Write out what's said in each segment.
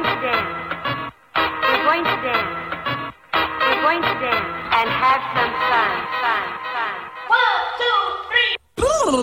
going to dance. We're going to dance. We're going to dance and have some fun. Fun. Fun. 1, 2, 3.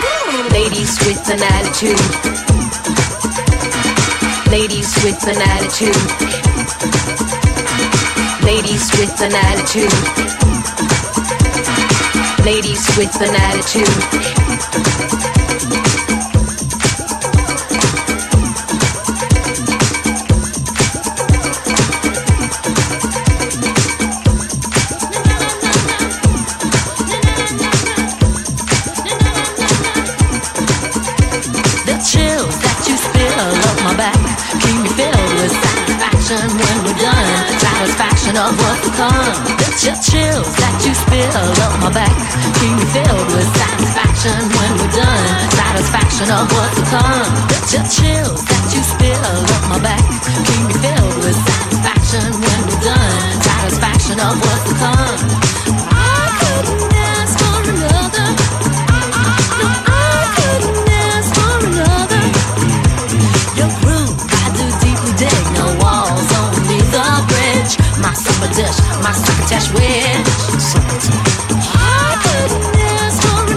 Boom! Ladies with an attitude. Of what to come, the chills that you spill up my back keep me filled with satisfaction when we're done. Satisfaction of what to come, the chills that you spill up my back keep me filled with satisfaction when we're done. Satisfaction of what to come. I couldn't ask for another. No, I couldn't ask for another. Your groove I do deeply dig. No walls, only the bridge. My supper dish, my succotash wish. I couldn't ask for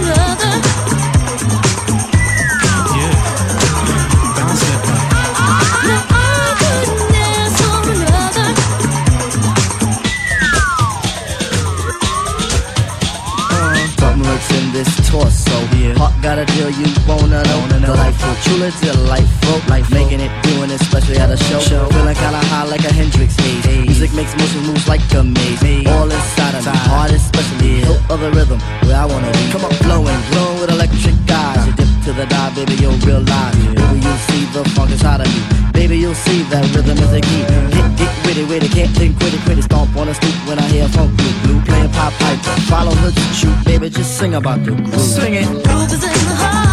on this torso. Yeah. Heart got a deal, you wanna know. Delightful, truly delightful. Life making it, doing it, especially at a show. Feeling kinda high like a Hendrix haze. Music makes motion moves like a maze. All inside of me, heart especially. No other rhythm where I wanna be. Come on, flowing, glowing with electric eyes. You dip to the dive, baby, you'll realize. Baby, you'll see the funk inside of me. Baby, you'll see that rhythm is the key. Get witty, can't think, quit it. Stomp on the stoop when I hear funk blue, playing pop pipe. Follow her to shoot, baby, just sing about the groove. Sing it. Groove is in the heart.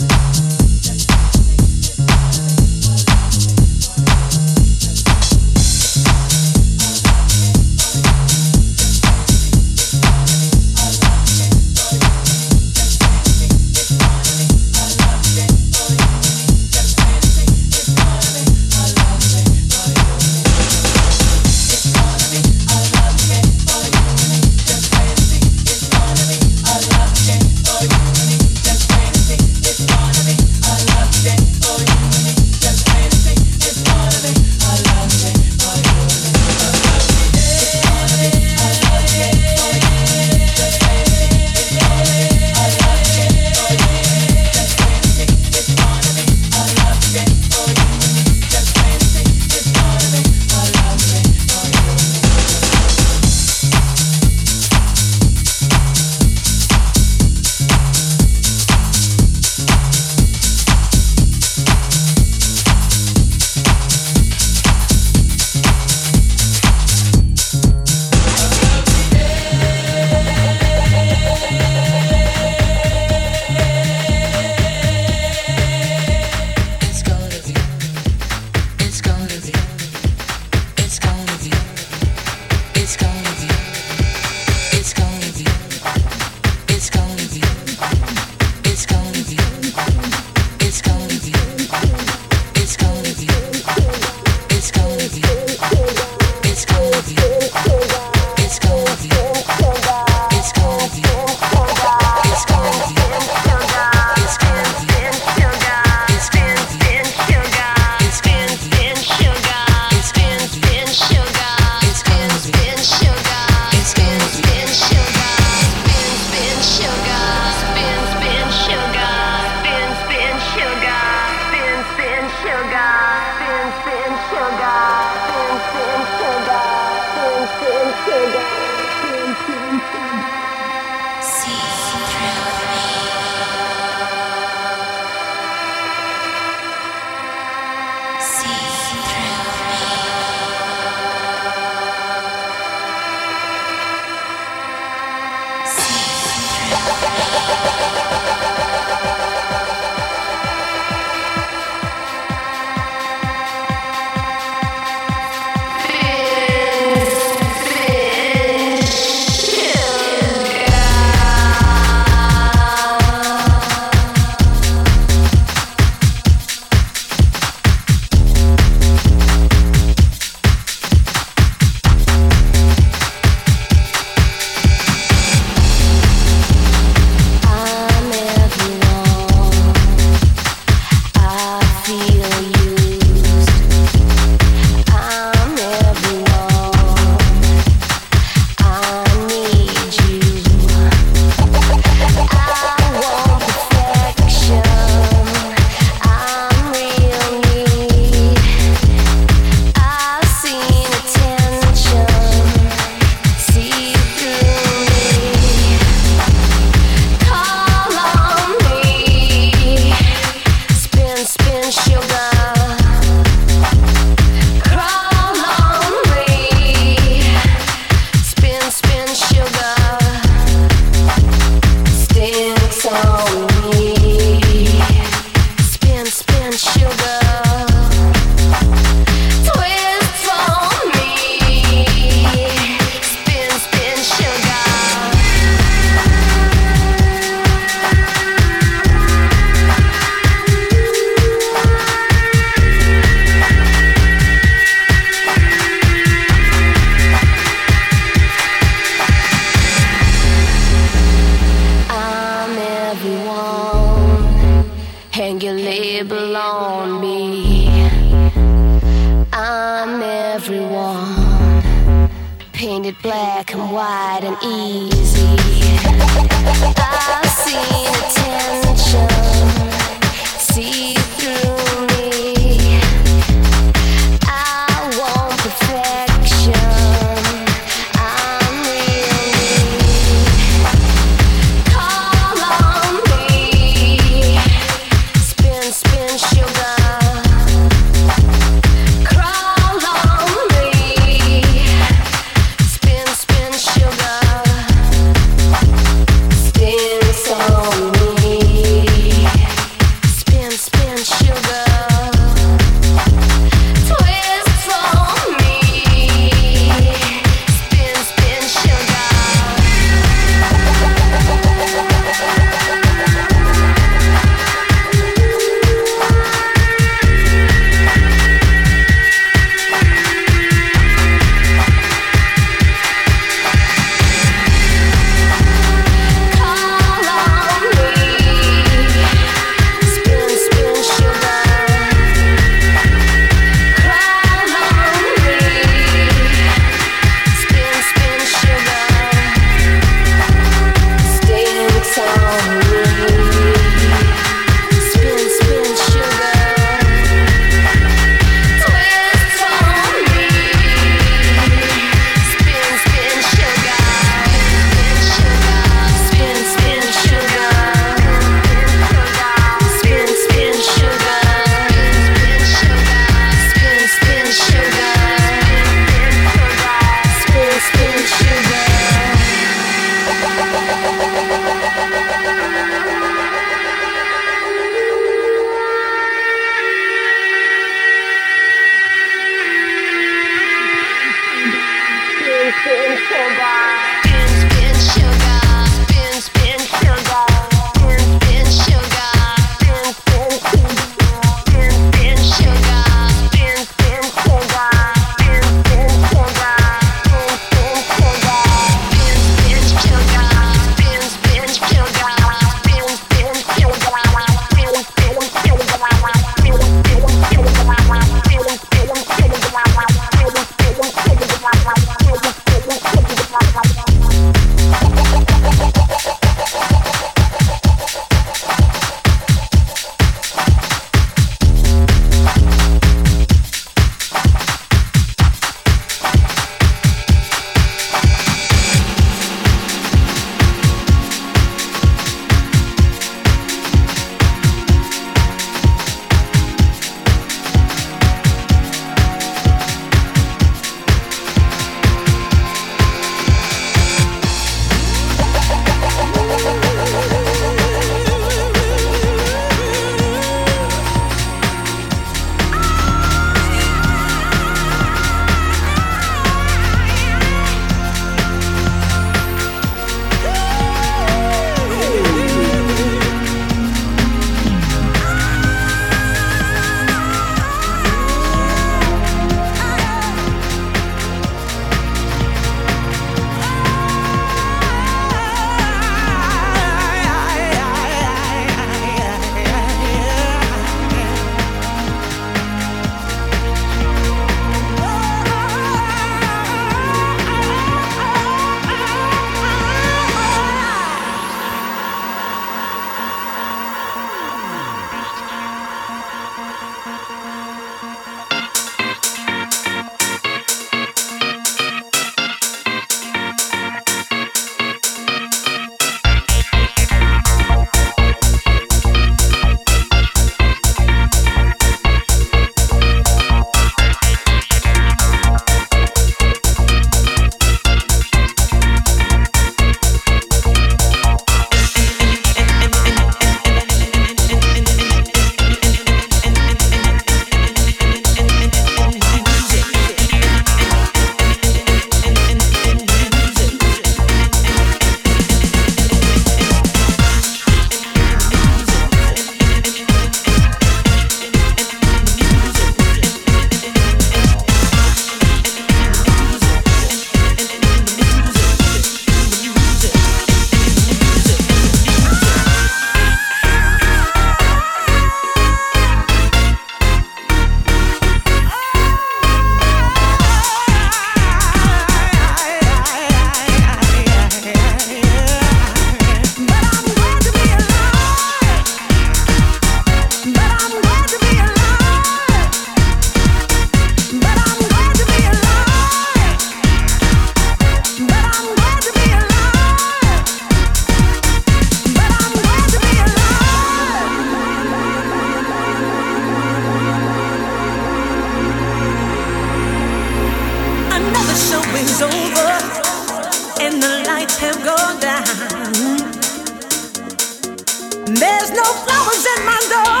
knocks at my door.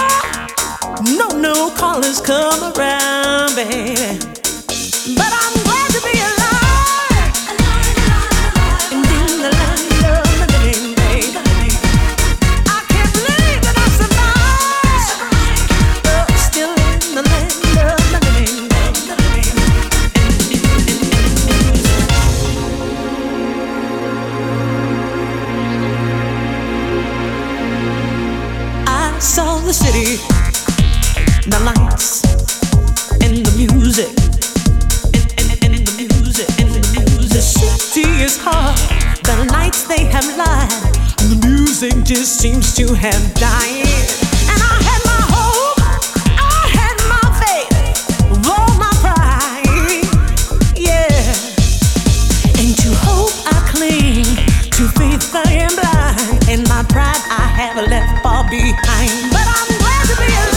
No new callers come around, baby. But I'm glad to be alive. And in the land of the living, baby. I can't believe that I survived. But still in the land of the living, baby. I saw the city, the lights, and the music. It's hard, the lights they have lied, and the music just seems to have died. And I had my hope, I had my faith, all my pride, yeah. And to hope I cling, to faith I am blind, and my pride I have left far behind. But I'm glad to be alive.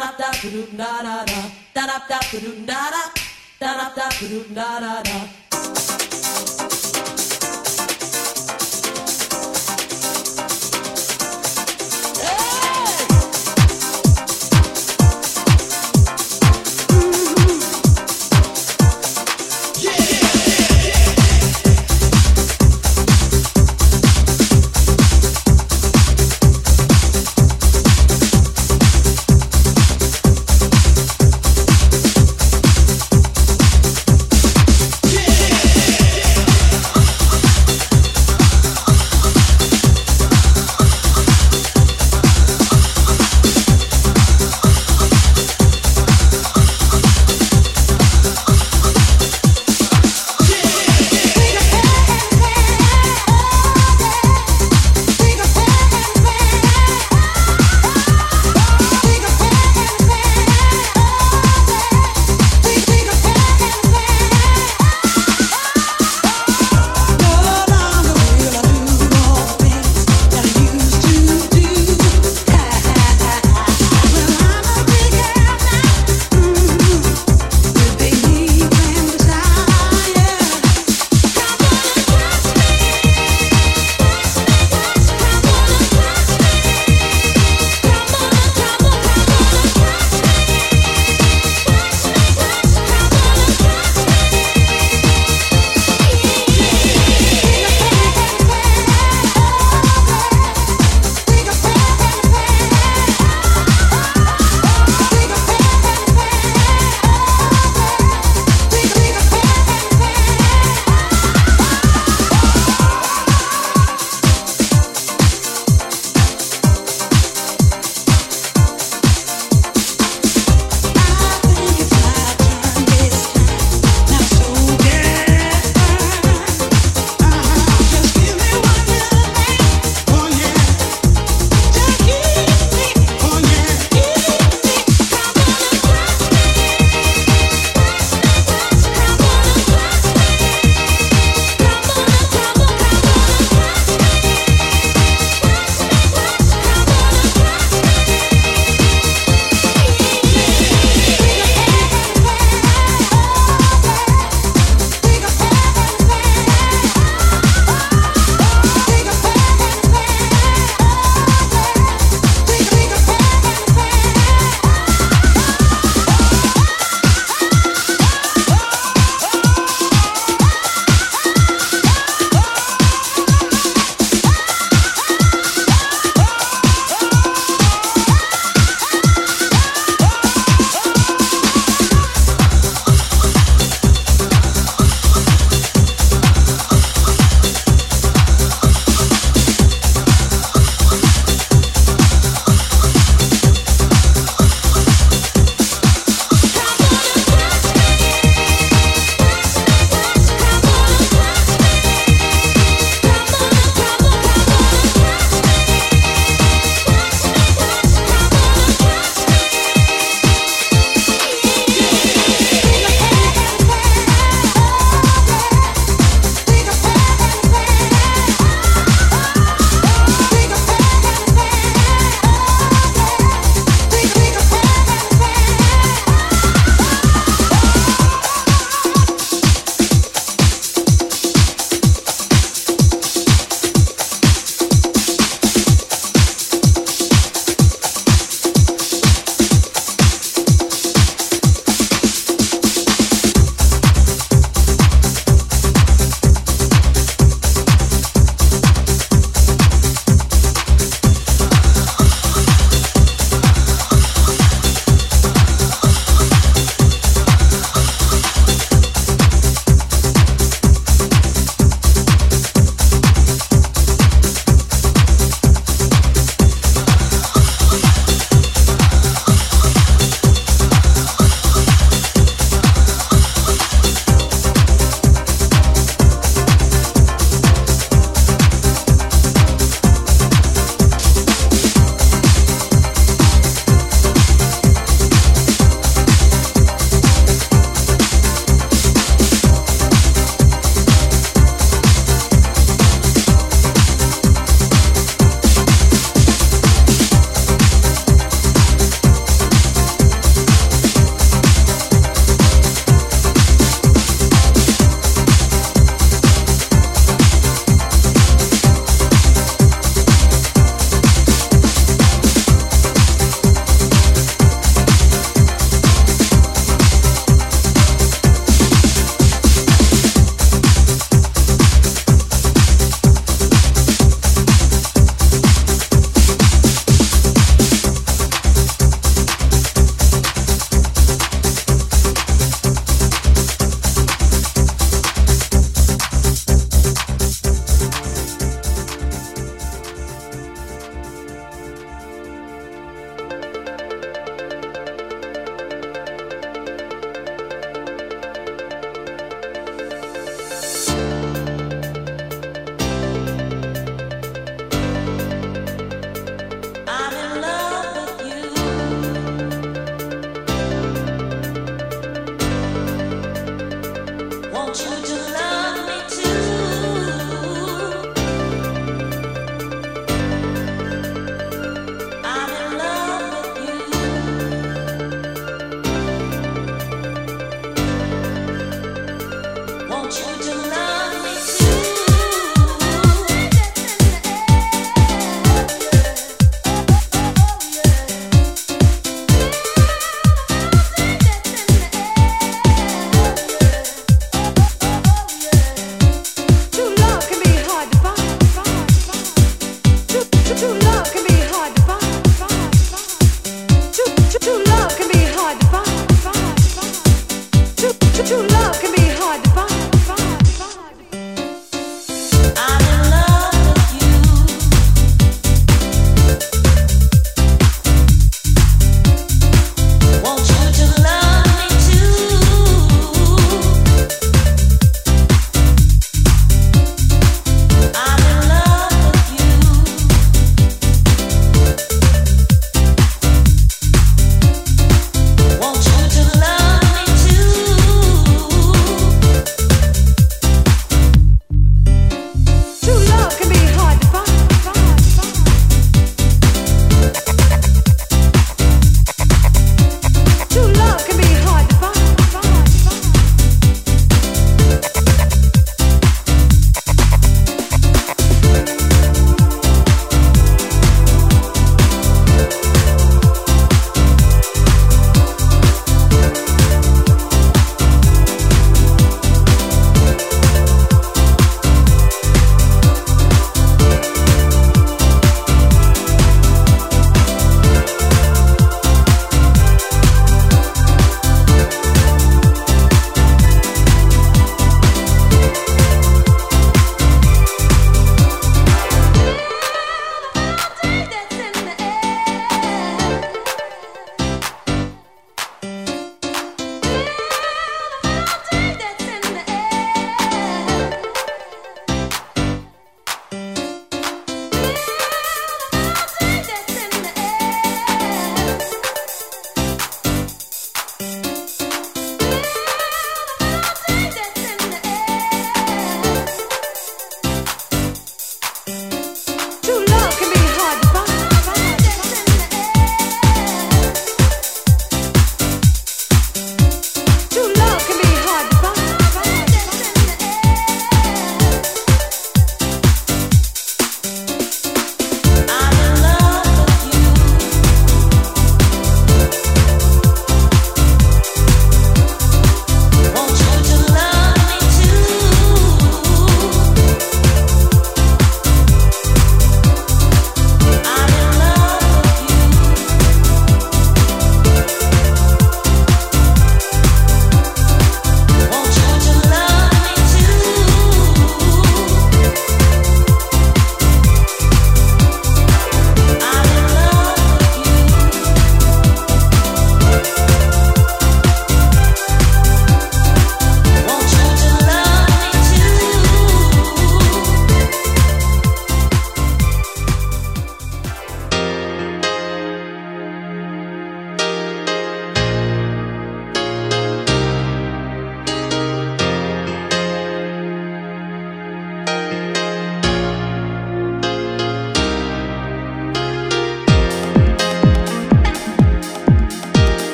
da yeah.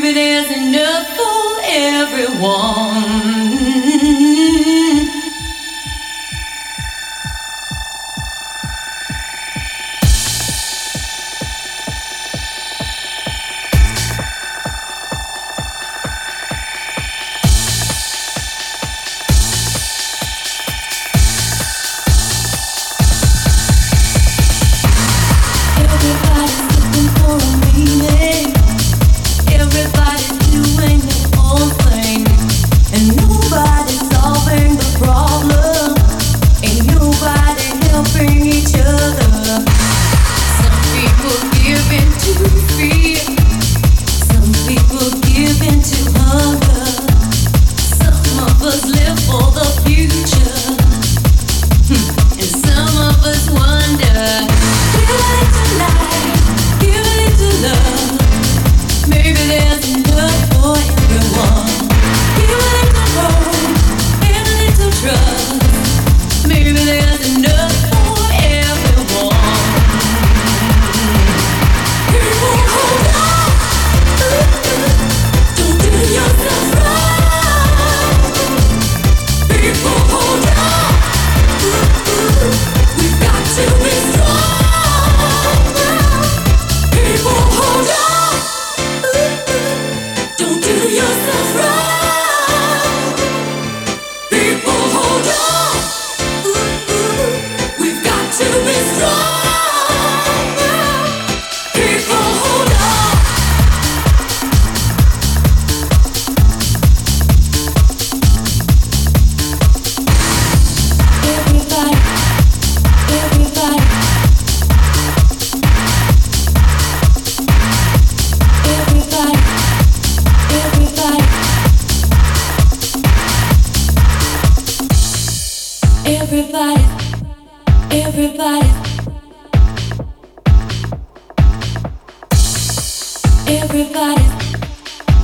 Baby, there's enough for everyone.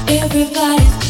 Everybody